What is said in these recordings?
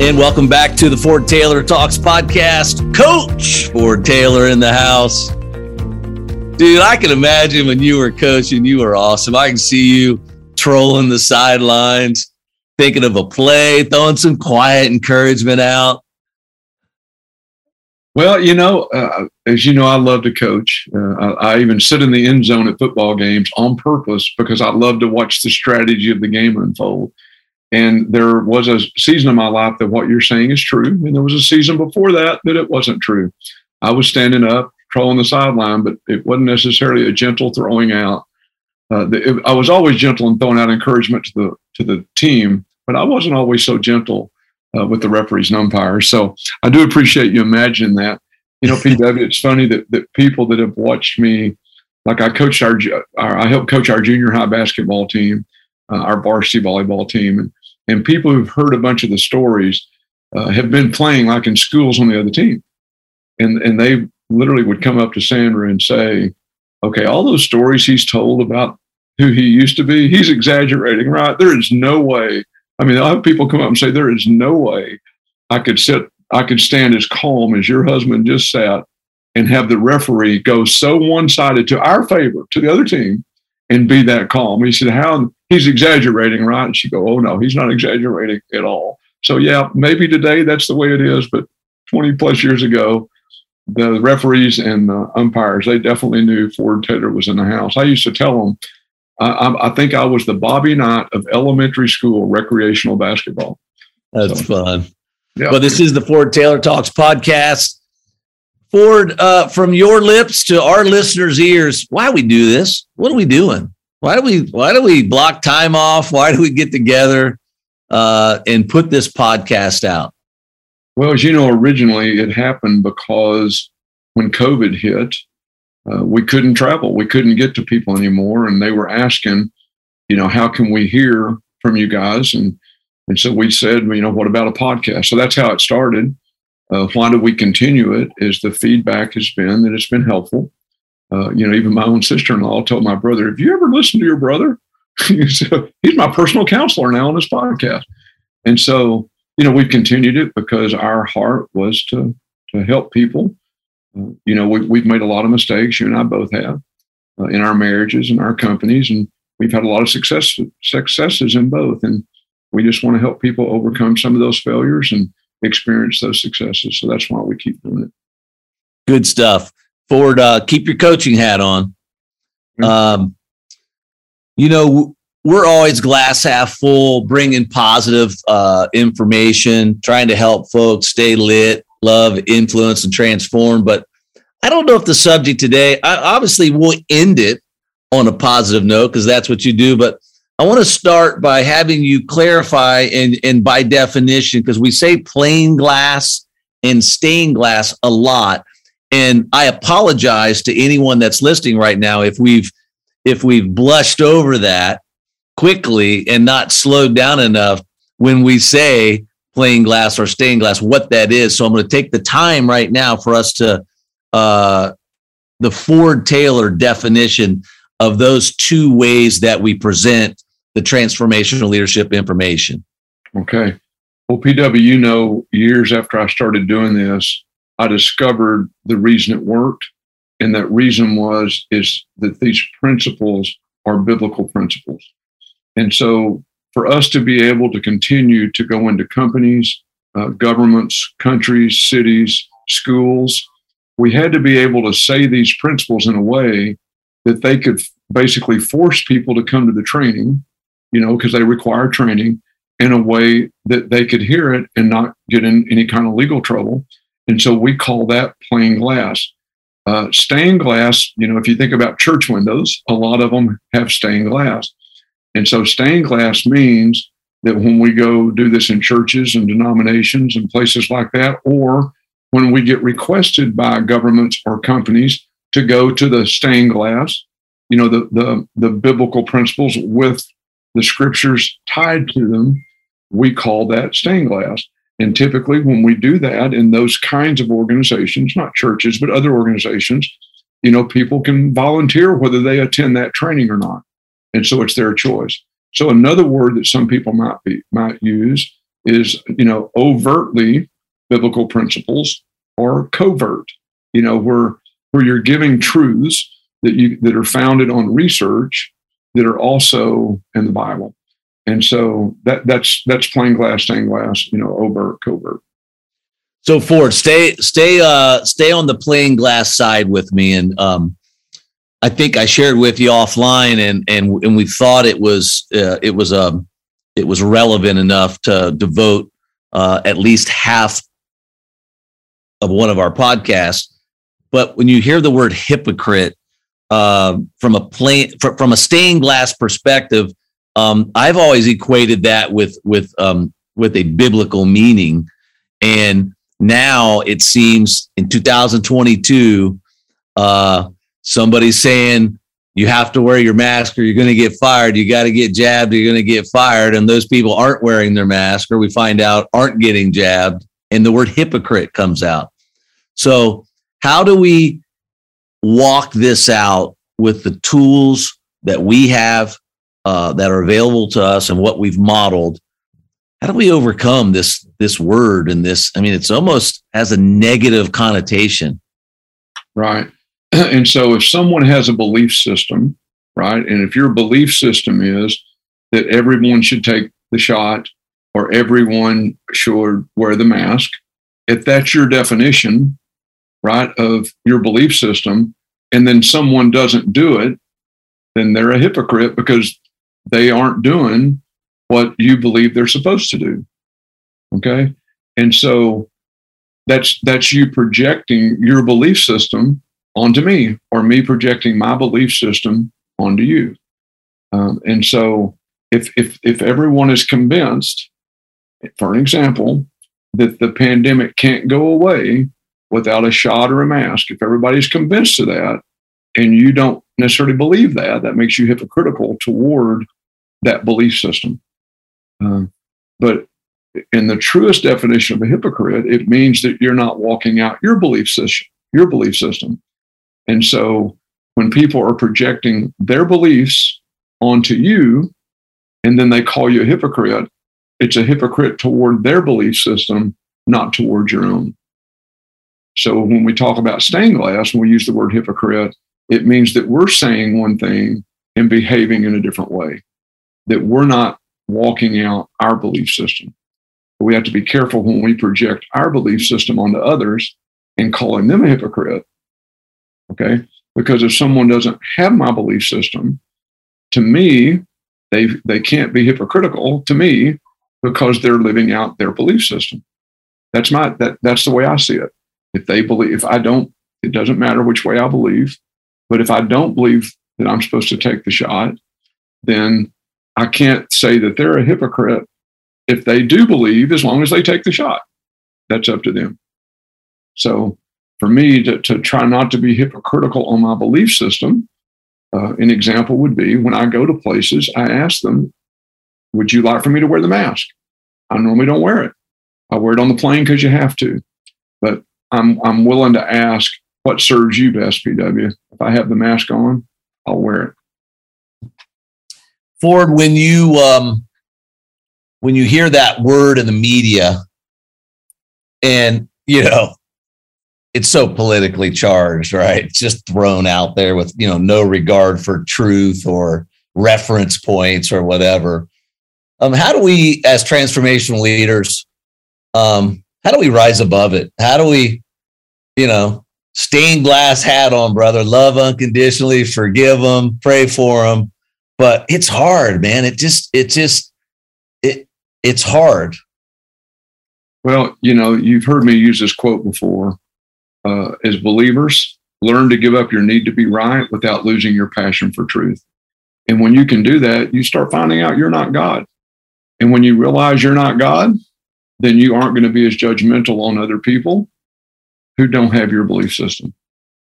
And welcome back to the Ford Taylor Talks podcast. Coach Ford Taylor in the house. Dude, I can imagine when you were coaching, you were awesome. I can see you trolling the sidelines, thinking of a play, throwing some quiet encouragement out. Well, you know, as you know, I love to coach. I even sit in the end zone at football games on purpose because I love to watch the strategy of the game unfold. And there was a season of my life that what you're saying is true. And there was a season before that that it wasn't true. I was standing up, trolling the sideline, but it wasn't necessarily a gentle throwing out. I was always gentle in throwing out encouragement to the team, but I wasn't always so gentle with the referees and umpires. So I do appreciate you imagining that. You know, PW, it's funny that people that have watched me, like I helped coach our junior high basketball team, our varsity volleyball team, and people who've heard a bunch of the stories have been playing like in schools on the other team. And they literally would come up to Sandra and say, okay, all those stories he's told about who he used to be, he's exaggerating, right? There is no way. I mean, I have people come up and say, there is no way I could stand as calm as your husband just sat and have the referee go so one-sided to our favor, to the other team, and be that calm. He said, how? He's exaggerating, right? And she go, oh, no, he's not exaggerating at all. So, yeah, maybe today that's the way it is, but 20-plus years ago, the referees and the umpires, they definitely knew Ford Taylor was in the house. I used to tell them, I think I was the Bobby Knight of elementary school recreational basketball. That's fun. Yeah. Well, this is the Ford Taylor Talks podcast. Ford, from your lips to our listeners' ears, why we do this? What are we doing? Why do we block time off? Why do we get together and put this podcast out? Well, as you know, originally it happened because when COVID hit, we couldn't travel. We couldn't get to people anymore. And they were asking, you know, how can we hear from you guys? And so we said, you know, what about a podcast? So that's how it started. Why do we continue it is the feedback has been that it's been helpful. You know, even my own sister-in-law told my brother, have you ever listened to your brother? So he's my personal counselor now on this podcast. And so, you know, we've continued it because our heart was to help people. You know, we've made a lot of mistakes, you and I both have, in our marriages and our companies, and we've had a lot of successes in both. And we just want to help people overcome some of those failures and experience those successes. So that's why we keep doing it. Good stuff. Ford, keep your coaching hat on. You know, we're always glass half full, bringing positive information, trying to help folks stay lit, love, influence, and transform. But I don't know if the subject today, obviously we'll end it on a positive note because that's what you do. But I want to start by having you clarify and by definition, because we say plain glass and stained glass a lot. And I apologize to anyone that's listening right now if we've blushed over that quickly and not slowed down enough when we say plain glass or stained glass, what that is. So I'm going to take the time right now for us to the Ford Taylor definition of those two ways that we present the transformational leadership information. Okay. Well, PW, you know, years after I started doing this, I discovered the reason it worked, and that reason is that these principles are biblical principles. And so for us to be able to continue to go into companies, governments, countries, cities, schools, we had to be able to say these principles in a way that they could basically force people to come to the training, you know, because they require training in a way that they could hear it and not get in any kind of legal trouble. And so we call that plain glass. Stained glass, you know, if you think about church windows, a lot of them have stained glass. And so stained glass means that when we go do this in churches and denominations and places like that, or when we get requested by governments or companies to go to the stained glass, you know, the biblical principles with the scriptures tied to them, we call that stained glass. And typically when we do that in those kinds of organizations, not churches, but other organizations, you know, people can volunteer whether they attend that training or not. And so it's their choice. So another word that some people might use is, overtly biblical principles or covert, where you're giving truths that are founded on research that are also in the Bible. And so that's plain glass, stained glass, overt, covert. So Ford, stay on the plain glass side with me. And I think I shared with you offline, and we thought it was relevant enough to devote at least half of one of our podcasts. But when you hear the word hypocrite from a stained glass perspective, I've always equated that with a biblical meaning. And now it seems in 2022, somebody's saying you have to wear your mask or you're going to get fired. You got to get jabbed or you're going to get fired. And those people aren't wearing their mask, or we find out aren't getting jabbed, and the word hypocrite comes out. So how do we walk this out with the tools that we have that are available to us and what we've modeled? How do we overcome this word and this? I mean, it's almost has a negative connotation. Right. And so if someone has a belief system, right, and if your belief system is that everyone should take the shot or everyone should wear the mask, if that's your definition, right, of your belief system, and then someone doesn't do it, then they're a hypocrite because they aren't doing what you believe they're supposed to do. Okay? And so that's you projecting your belief system onto me, or me projecting my belief system onto you. And so if everyone is convinced, for an example, that the pandemic can't go away without a shot or a mask, if everybody's convinced of that and you don't necessarily believe that, that makes you hypocritical toward that belief system. But in the truest definition of a hypocrite, it means that you're not walking out your belief system, And so when people are projecting their beliefs onto you, and then they call you a hypocrite, it's a hypocrite toward their belief system, not toward your own. So when we talk about stained glass, when we use the word hypocrite, it means that we're saying one thing and behaving in a different way, that we're not walking out our belief system. But we have to be careful when we project our belief system onto others and calling them a hypocrite. Okay, because if someone doesn't have my belief system, to me, they can't be hypocritical to me because they're living out their belief system. That's the way I see it. It doesn't matter which way I believe, but if I don't believe that I'm supposed to take the shot, then I can't say that they're a hypocrite if they do believe, as long as they take the shot. That's up to them. So for me to try not to be hypocritical on my belief system, an example would be when I go to places, I ask them, would you like for me to wear the mask? I normally don't wear it. I wear it on the plane because you have to. But I'm willing to ask, what serves you best, PW? If I have the mask on, I'll wear it. Ford, when you hear that word in the media and, it's so politically charged, right? It's just thrown out there with, no regard for truth or reference points or whatever. How do we, as transformational leaders, how do we rise above it? How do we, stained glass hat on, brother, love unconditionally, forgive them, pray for them. But it's hard, man. It's hard. Well, you've heard me use this quote before. As believers, learn to give up your need to be right without losing your passion for truth. And when you can do that, you start finding out you're not God. And when you realize you're not God, then you aren't going to be as judgmental on other people who don't have your belief system.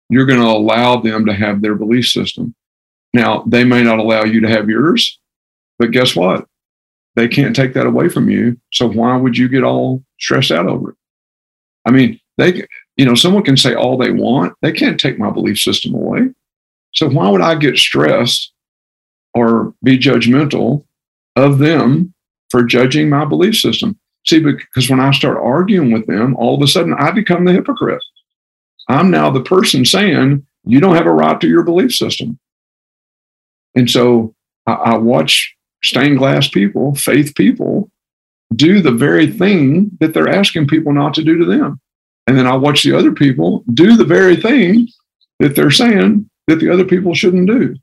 You're going to allow them to have their belief system. Now, they may not allow you to have yours, but guess what? They can't take that away from you. So why would you get all stressed out over it? I mean, someone can say all they want. They can't take my belief system away. So why would I get stressed or be judgmental of them for judging my belief system? See, because when I start arguing with them, all of a sudden I become the hypocrite. I'm now the person saying, you don't have a right to your belief system. And so I watch stained glass people, faith people, do the very thing that they're asking people not to do to them. And then I watch the other people do the very thing that they're saying that the other people shouldn't do.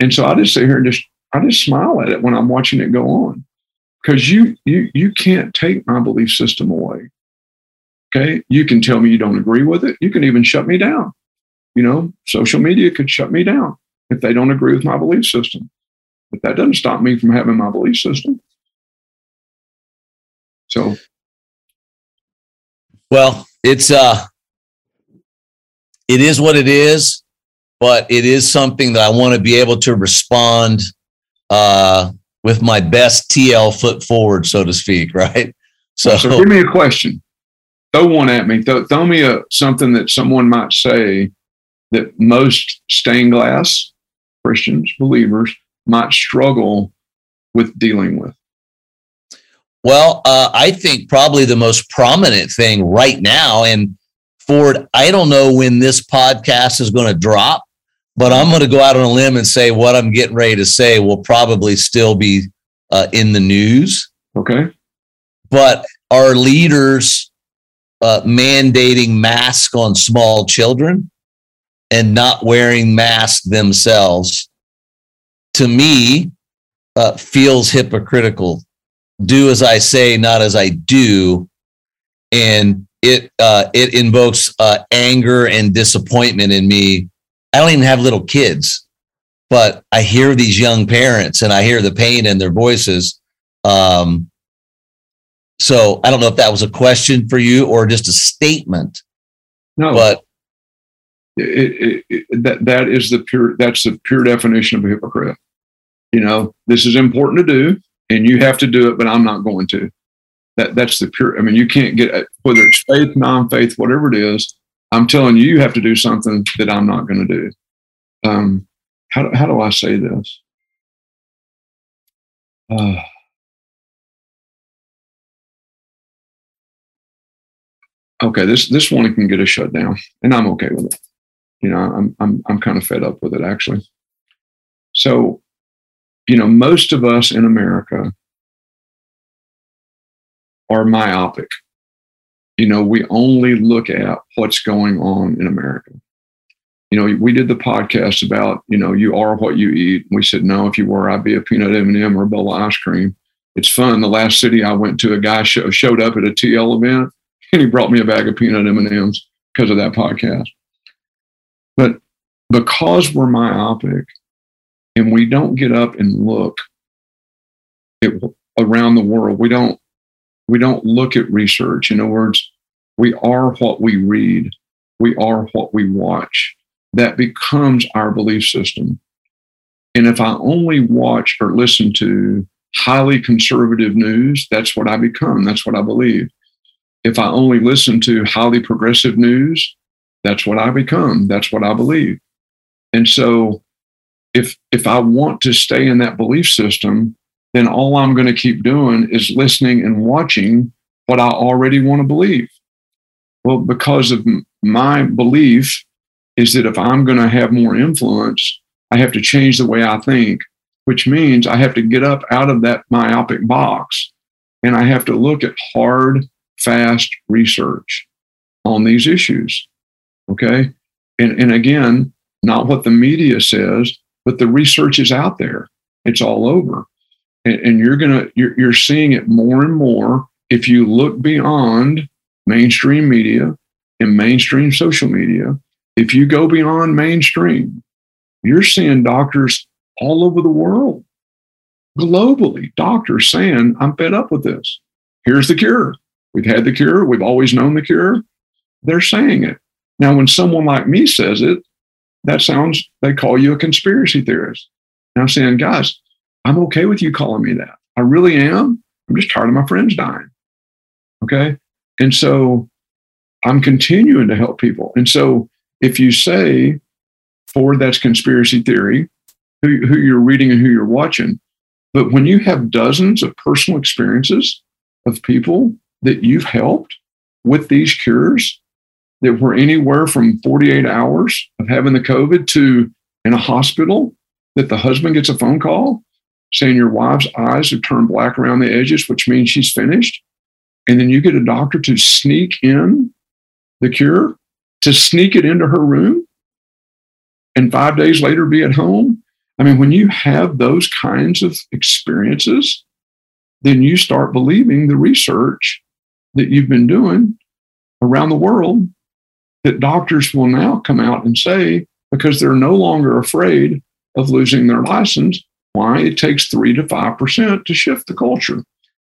And so I just sit here and I just smile at it when I'm watching it go on. Because you can't take my belief system away. Okay? You can tell me you don't agree with it. You can even shut me down. You know, social media could shut me down if they don't agree with my belief system. But that doesn't stop me from having my belief system. So. Well, it is what it is, but it is something that I want to be able to respond with my best TL foot forward, so to speak, right? So give me a question. Throw one at me. Throw me something that someone might say that most stained glass Christians, believers, might struggle with dealing with. Well, I think probably the most prominent thing right now, and Ford, I don't know when this podcast is going to drop, but I'm going to go out on a limb and say what I'm getting ready to say will probably still be in the news. Okay. But our leaders mandating masks on small children and not wearing masks themselves, to me, feels hypocritical. Do as I say, not as I do. And it invokes anger and disappointment in me. I don't even have little kids, but I hear these young parents and I hear the pain in their voices. So I don't know if that was a question for you or just a statement. No, but that's the pure definition of a hypocrite. You know, this is important to do and you have to do it, but I'm not going to. That's the pure. I mean, you can't get, whether it's faith, non-faith, whatever it is. I'm telling you, you have to do something that I'm not going to do. How do I say this? Okay, this one can get a shutdown, and I'm okay with it. You know, I'm kind of fed up with it, actually. So, you know, most of us in America are myopic. You know, we only look at what's going on in America. You know, we did the podcast about, you know, you are what you eat. We said, no, if you were, I'd be a peanut M&M or a bowl of ice cream. It's fun. The last city I went to, a guy showed up at a TL event and he brought me a bag of peanut M&Ms because of that podcast. But because we're myopic and we don't get up and look around the world, we don't look at research. In other words, we are what we read. We are what we watch. That becomes our belief system. And if I only watch or listen to highly conservative news, that's what I become. That's what I believe. If I only listen to highly progressive news, that's what I become. That's what I believe. And so if I want to stay in that belief system, then all I'm going to keep doing is listening and watching what I already want to believe. Well, because of my belief is that if I'm going to have more influence, I have to change the way I think, which means I have to get up out of that myopic box and I have to look at hard, fast research on these issues. Okay? And again, not what the media says, but the research is out there. It's all over. And you're seeing it more and more if you look beyond mainstream media and mainstream social media. If you go beyond mainstream, you're seeing doctors all over the world, globally, doctors saying, I'm fed up with this. Here's the cure. We've had the cure. We've always known the cure. They're saying it. Now, when someone like me says it, they call you a conspiracy theorist. And I'm saying, guys, I'm okay with you calling me that. I really am. I'm just tired of my friends dying. Okay? And so I'm continuing to help people. And so if you say, Ford, that's conspiracy theory, who you're reading and who you're watching, but when you have dozens of personal experiences of people that you've helped with these cures that were anywhere from 48 hours of having the COVID to in a hospital that the husband gets a phone call saying your wife's eyes have turned black around the edges, which means she's finished. And then you get a doctor to sneak in the cure, to sneak it into her room, and 5 days later be at home. I mean, when you have those kinds of experiences, then you start believing the research that you've been doing around the world that doctors will now come out and say, because they're no longer afraid of losing their license, why it takes 3 to 5% to shift the culture.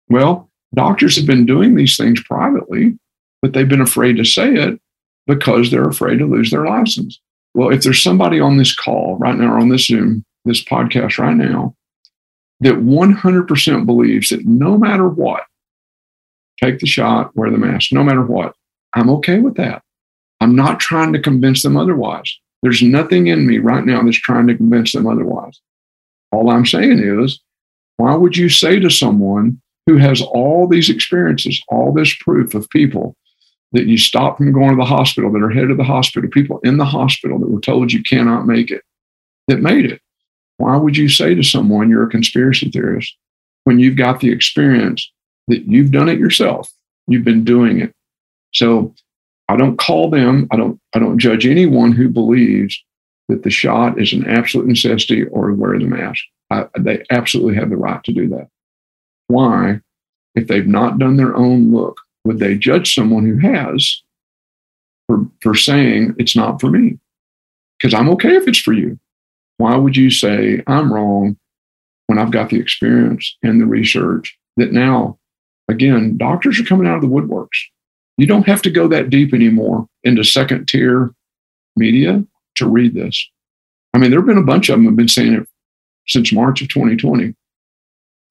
Well, doctors have been doing these things privately, but they've been afraid to say it because they're afraid to lose their license. Well, if there's somebody on this call right now, or on this Zoom, this podcast right now, that 100% believes that no matter what, take the shot, wear the mask, no matter what, I'm okay with that. I'm not trying to convince them otherwise. There's nothing in me right now that's trying to convince them otherwise. All I'm saying is, why would you say to someone who has all these experiences, all this proof of people that you stopped from going to the hospital, that are headed to the hospital, people in the hospital that were told you cannot make it, that made it? Why would you say to someone you're a conspiracy theorist when you've got the experience that you've done it yourself? You've been doing it. So I don't call them. I don't judge anyone who believes that the shot is an absolute necessity or wear the mask. They absolutely have the right to do that. Why, if they've not done their own look, would they judge someone who has for saying it's not for me? Because I'm okay if it's for you. Why would you say I'm wrong when I've got the experience and the research that now, again, doctors are coming out of the woodworks. You don't have to go that deep anymore into second tier media to read this. I mean, there have been a bunch of them have been saying it since March of 2020,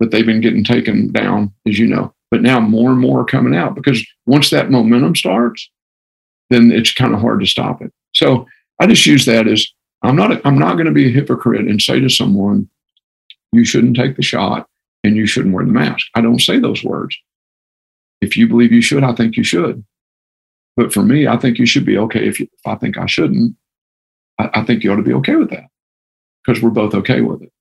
but they've been getting taken down, as you know. But now more and more are coming out because once that momentum starts, then it's kind of hard to stop it. So I just use that as I'm not going to be a hypocrite and say to someone, you shouldn't take the shot and you shouldn't wear the mask. I don't say those words. If you believe you should, I think you should. But for me, I think you should be okay. If I think I shouldn't, I think you ought to be okay with that because we're both okay with it.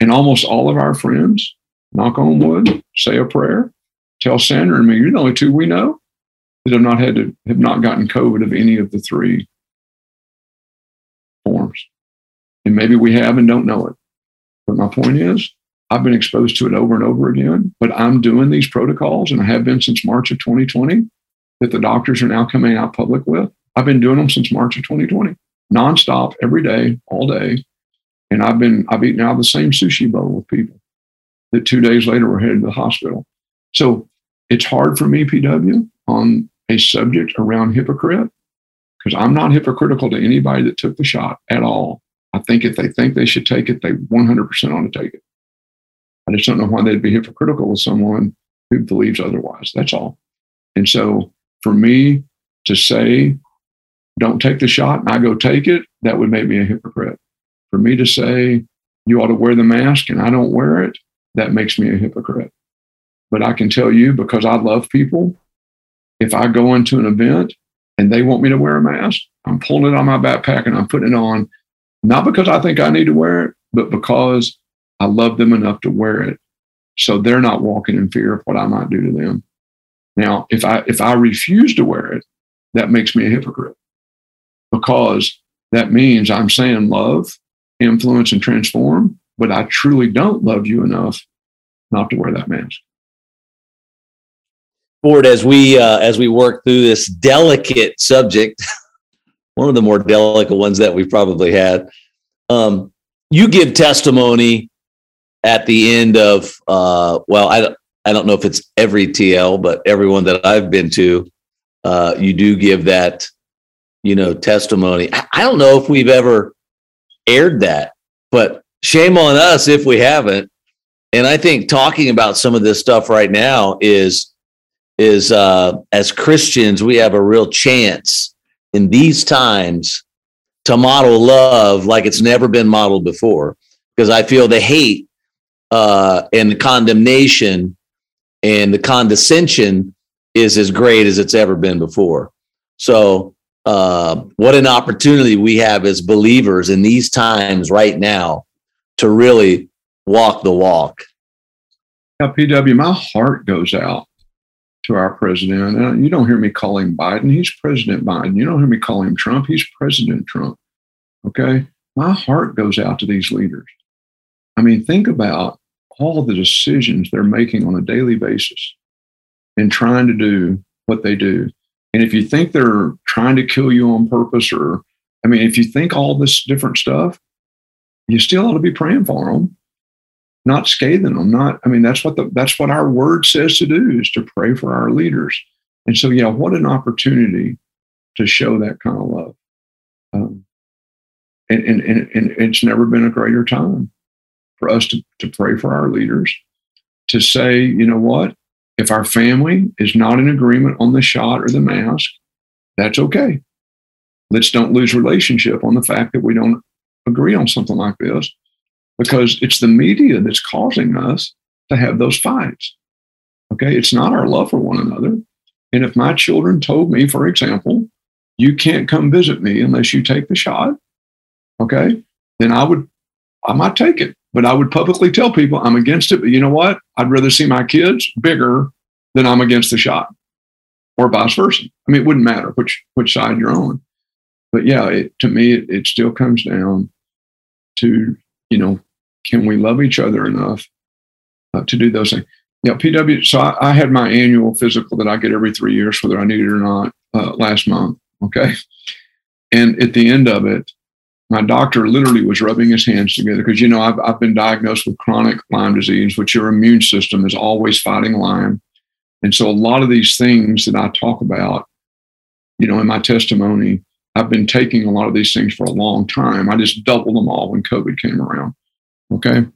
And almost all of our friends, knock on wood, say a prayer, tell Sandra and me, you're the only two we know that have not gotten COVID of any of the three forms. And maybe we have and don't know it. But my point is, I've been exposed to it over and over again, but I'm doing these protocols, and I have been since March of 2020, that the doctors are now coming out public with. I've been doing them since March of 2020, nonstop, every day, all day. And I've eaten out of the same sushi bowl with people that 2 days later were headed to the hospital. So it's hard for me, PW, on a subject around hypocrite, because I'm not hypocritical to anybody that took the shot at all. I think if they think they should take it, they 100% ought to take it. I just don't know why they'd be hypocritical with someone who believes otherwise. That's all. And so for me to say, don't take the shot and I go take it, that would make me a hypocrite. For me to say, you ought to wear the mask and I don't wear it, that makes me a hypocrite. But I can tell you, because I love people, if I go into an event and they want me to wear a mask, I'm pulling it on my backpack and I'm putting it on, not because I think I need to wear it, but because I love them enough to wear it. So they're not walking in fear of what I might do to them. Now, if I refuse to wear it, that makes me a hypocrite, because that means I'm saying love, influence, and transform, but I truly don't love you enough not to wear that mask. Ford, as we work through this delicate subject, one of the more delicate ones that we've probably had, you give testimony at the end of, I don't know if it's every TL, but everyone that I've been to, you do give that, testimony. I don't know if we've ever aired that, but shame on us if we haven't. And I think talking about some of this stuff right now is as Christians, we have a real chance in these times to model love like it's never been modeled before, because I feel the hate and the condemnation and the condescension is as great as it's ever been before. So what an opportunity we have as believers in these times right now to really walk the walk. Now, PW, my heart goes out to our president. You don't hear me call him Biden. He's President Biden. You don't hear me call him Trump. He's President Trump. Okay? My heart goes out to these leaders. I mean, think about all the decisions they're making on a daily basis and trying to do what they do. And if you think they're trying to kill you on purpose, or, I mean, if you think all this different stuff, you still ought to be praying for them, not scathing them. That's what our word says to do, is to pray for our leaders. And so, yeah, what an opportunity to show that kind of love. And it's never been a greater time for us to pray for our leaders, to say, you know what? If our family is not in agreement on the shot or the mask, that's okay. Let's don't lose relationship on the fact that we don't agree on something like this, because it's the media that's causing us to have those fights. Okay? It's not our love for one another. And if my children told me, for example, you can't come visit me unless you take the shot, okay, then I might take it. But I would publicly tell people I'm against it. But you know what? I'd rather see my kids bigger than I'm against the shot, or vice versa. I mean, it wouldn't matter which side you're on. But yeah, to me, it still comes down to, you know, can we love each other enough to do those things? Yeah, PW. So I had my annual physical that I get every 3 years, whether I need it or not, last month. Okay, and at the end of it, my doctor literally was rubbing his hands together because, you know, I've been diagnosed with chronic Lyme disease, which your immune system is always fighting Lyme. And so a lot of these things that I talk about, you know, in my testimony, I've been taking a lot of these things for a long time. I just doubled them all when COVID came around. Okay.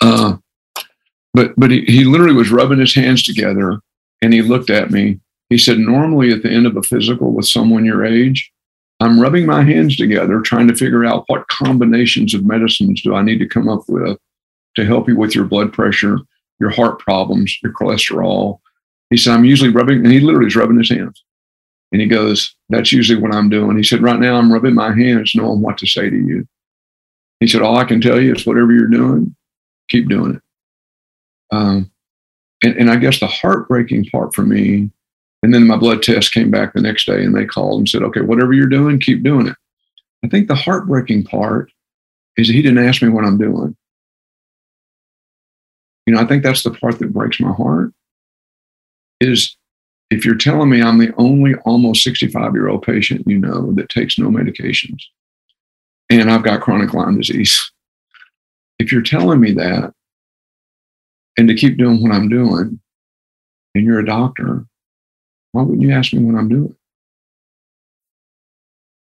But he literally was rubbing his hands together and he looked at me. He said, normally at the end of a physical with someone your age, I'm rubbing my hands together, trying to figure out what combinations of medicines do I need to come up with to help you with your blood pressure, your heart problems, your cholesterol. He said, I'm usually rubbing, and he literally is rubbing his hands. And he goes, that's usually what I'm doing. He said, right now I'm rubbing my hands knowing what to say to you. He said, all I can tell you is whatever you're doing, keep doing it. And I guess the heartbreaking part for me, and then my blood test came back the next day and they called and said, okay, whatever you're doing, keep doing it. I think the heartbreaking part is he didn't ask me what I'm doing. You know, I think that's the part that breaks my heart, is if you're telling me I'm the only almost 65-year-old patient, you know, that takes no medications and I've got chronic Lyme disease. If you're telling me that and to keep doing what I'm doing and you're a doctor, why wouldn't you ask me what I'm doing?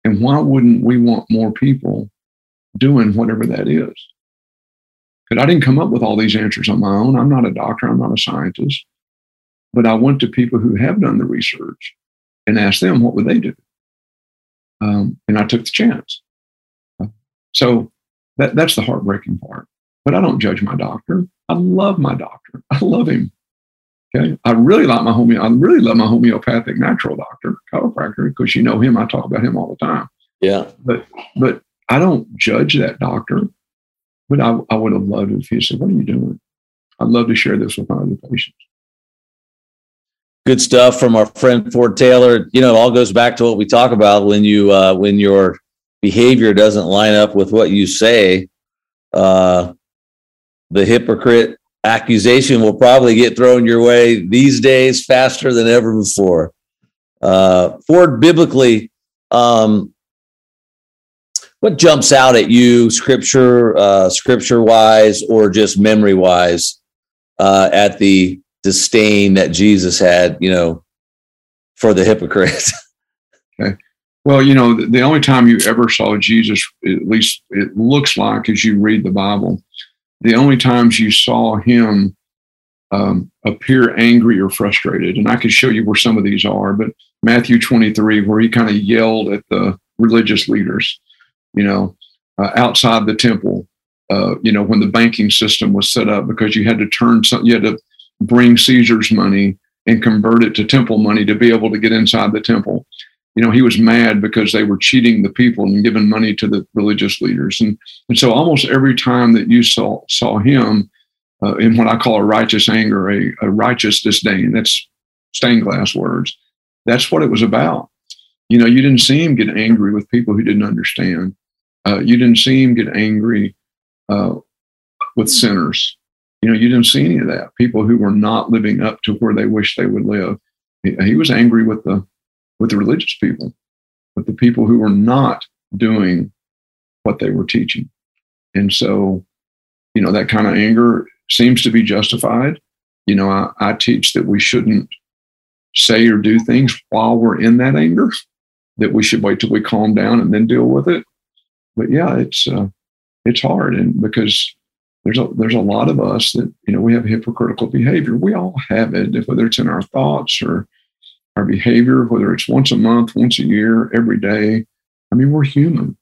And why wouldn't we want more people doing whatever that is? Because I didn't come up with all these answers on my own. I'm not a doctor. I'm not a scientist. But I went to people who have done the research and asked them, what would they do? And I took the chance. So that's the heartbreaking part. But I don't judge my doctor. I love my doctor. I love him. Okay. I really love my homeopathic natural doctor, chiropractor, because you know him. I talk about him all the time. Yeah. But I don't judge that doctor. But I would have loved it if he said, "What are you doing?" I'd love to share this with my other patients. Good stuff from our friend Ford Taylor. You know, it all goes back to what we talk about when your behavior doesn't line up with what you say. The hypocrite accusation will probably get thrown your way these days faster than ever before. Ford, biblically, what jumps out at you, scripture-wise, or just memory-wise, at the disdain that Jesus had, you know, for the hypocrite? Okay. Well, you know, the only time you ever saw Jesus, at least it looks like as you read the Bible, the only times you saw him appear angry or frustrated, and I could show you where some of these are, but Matthew 23, where he kind of yelled at the religious leaders, you know, outside the temple, you know, when the banking system was set up, because you had to bring Caesar's money and convert it to temple money to be able to get inside the temple. You know, he was mad because they were cheating the people and giving money to the religious leaders. And so almost every time that you saw him in what I call a righteous anger, a righteous disdain, that's stained glass words, that's what it was about. You know, you didn't see him get angry with people who didn't understand. You didn't see him get angry with sinners. You know, you didn't see any of that. People who were not living up to where they wished they would live. He was angry with the religious people, with the people who were not doing what they were teaching. And so, you know, that kind of anger seems to be justified. You know, I teach that we shouldn't say or do things while we're in that anger, that we should wait till we calm down and then deal with it. But yeah, it's hard. And because there's a lot of us that, you know, we have hypocritical behavior. We all have it, whether it's in our thoughts or our behavior, whether it's once a month, once a year, every day. I mean, we're human.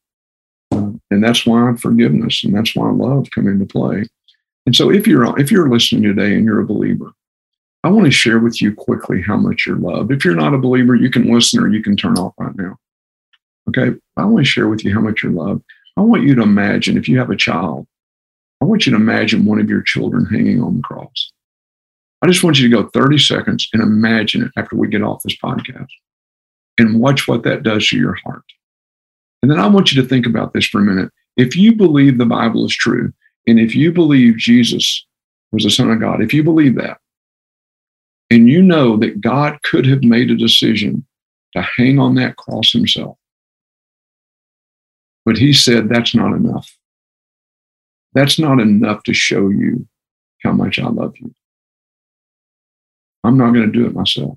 And that's why forgiveness and that's why love come into play. And so if you're listening today and you're a believer, I want to share with you quickly how much you're loved. If you're not a believer, you can listen or you can turn off right now. Okay? I want to share with you how much you're loved. I want you to imagine, if you have a child, I want you to imagine one of your children hanging on the cross. I just want you to go 30 seconds and imagine it after we get off this podcast and watch what that does to your heart. And then I want you to think about this for a minute. If you believe the Bible is true, and if you believe Jesus was the Son of God, if you believe that, and you know that God could have made a decision to hang on that cross himself, but he said, that's not enough. That's not enough to show you how much I love you. I'm not going to do it myself.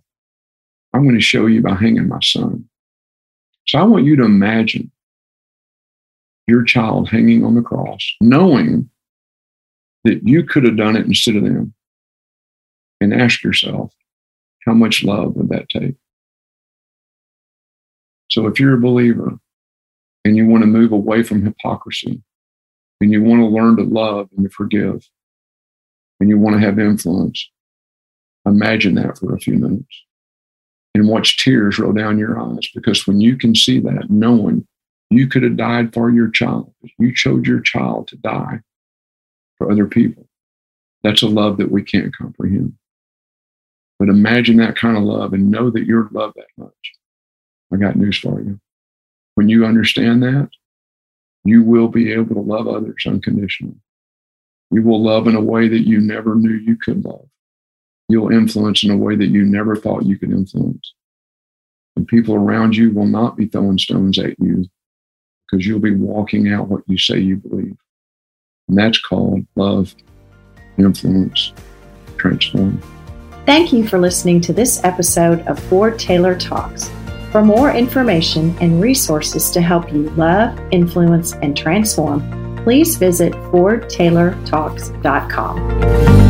I'm going to show you by hanging my son. So I want you to imagine your child hanging on the cross, knowing that you could have done it instead of them, and ask yourself, how much love would that take? So if you're a believer and you want to move away from hypocrisy, and you want to learn to love and to forgive, and you want to have influence, imagine that for a few minutes and watch tears roll down your eyes, because when you can see that, knowing you could have died for your child, you chose your child to die for other people, that's a love that we can't comprehend. But imagine that kind of love and know that you're loved that much. I got news for you. When you understand that, you will be able to love others unconditionally. You will love in a way that you never knew you could love. You'll influence in a way that you never thought you could influence. And people around you will not be throwing stones at you, because you'll be walking out what you say you believe. And that's called love, influence, transform. Thank you for listening to this episode of Ford Taylor Talks. For more information and resources to help you love, influence, and transform, please visit FordTaylorTalks.com.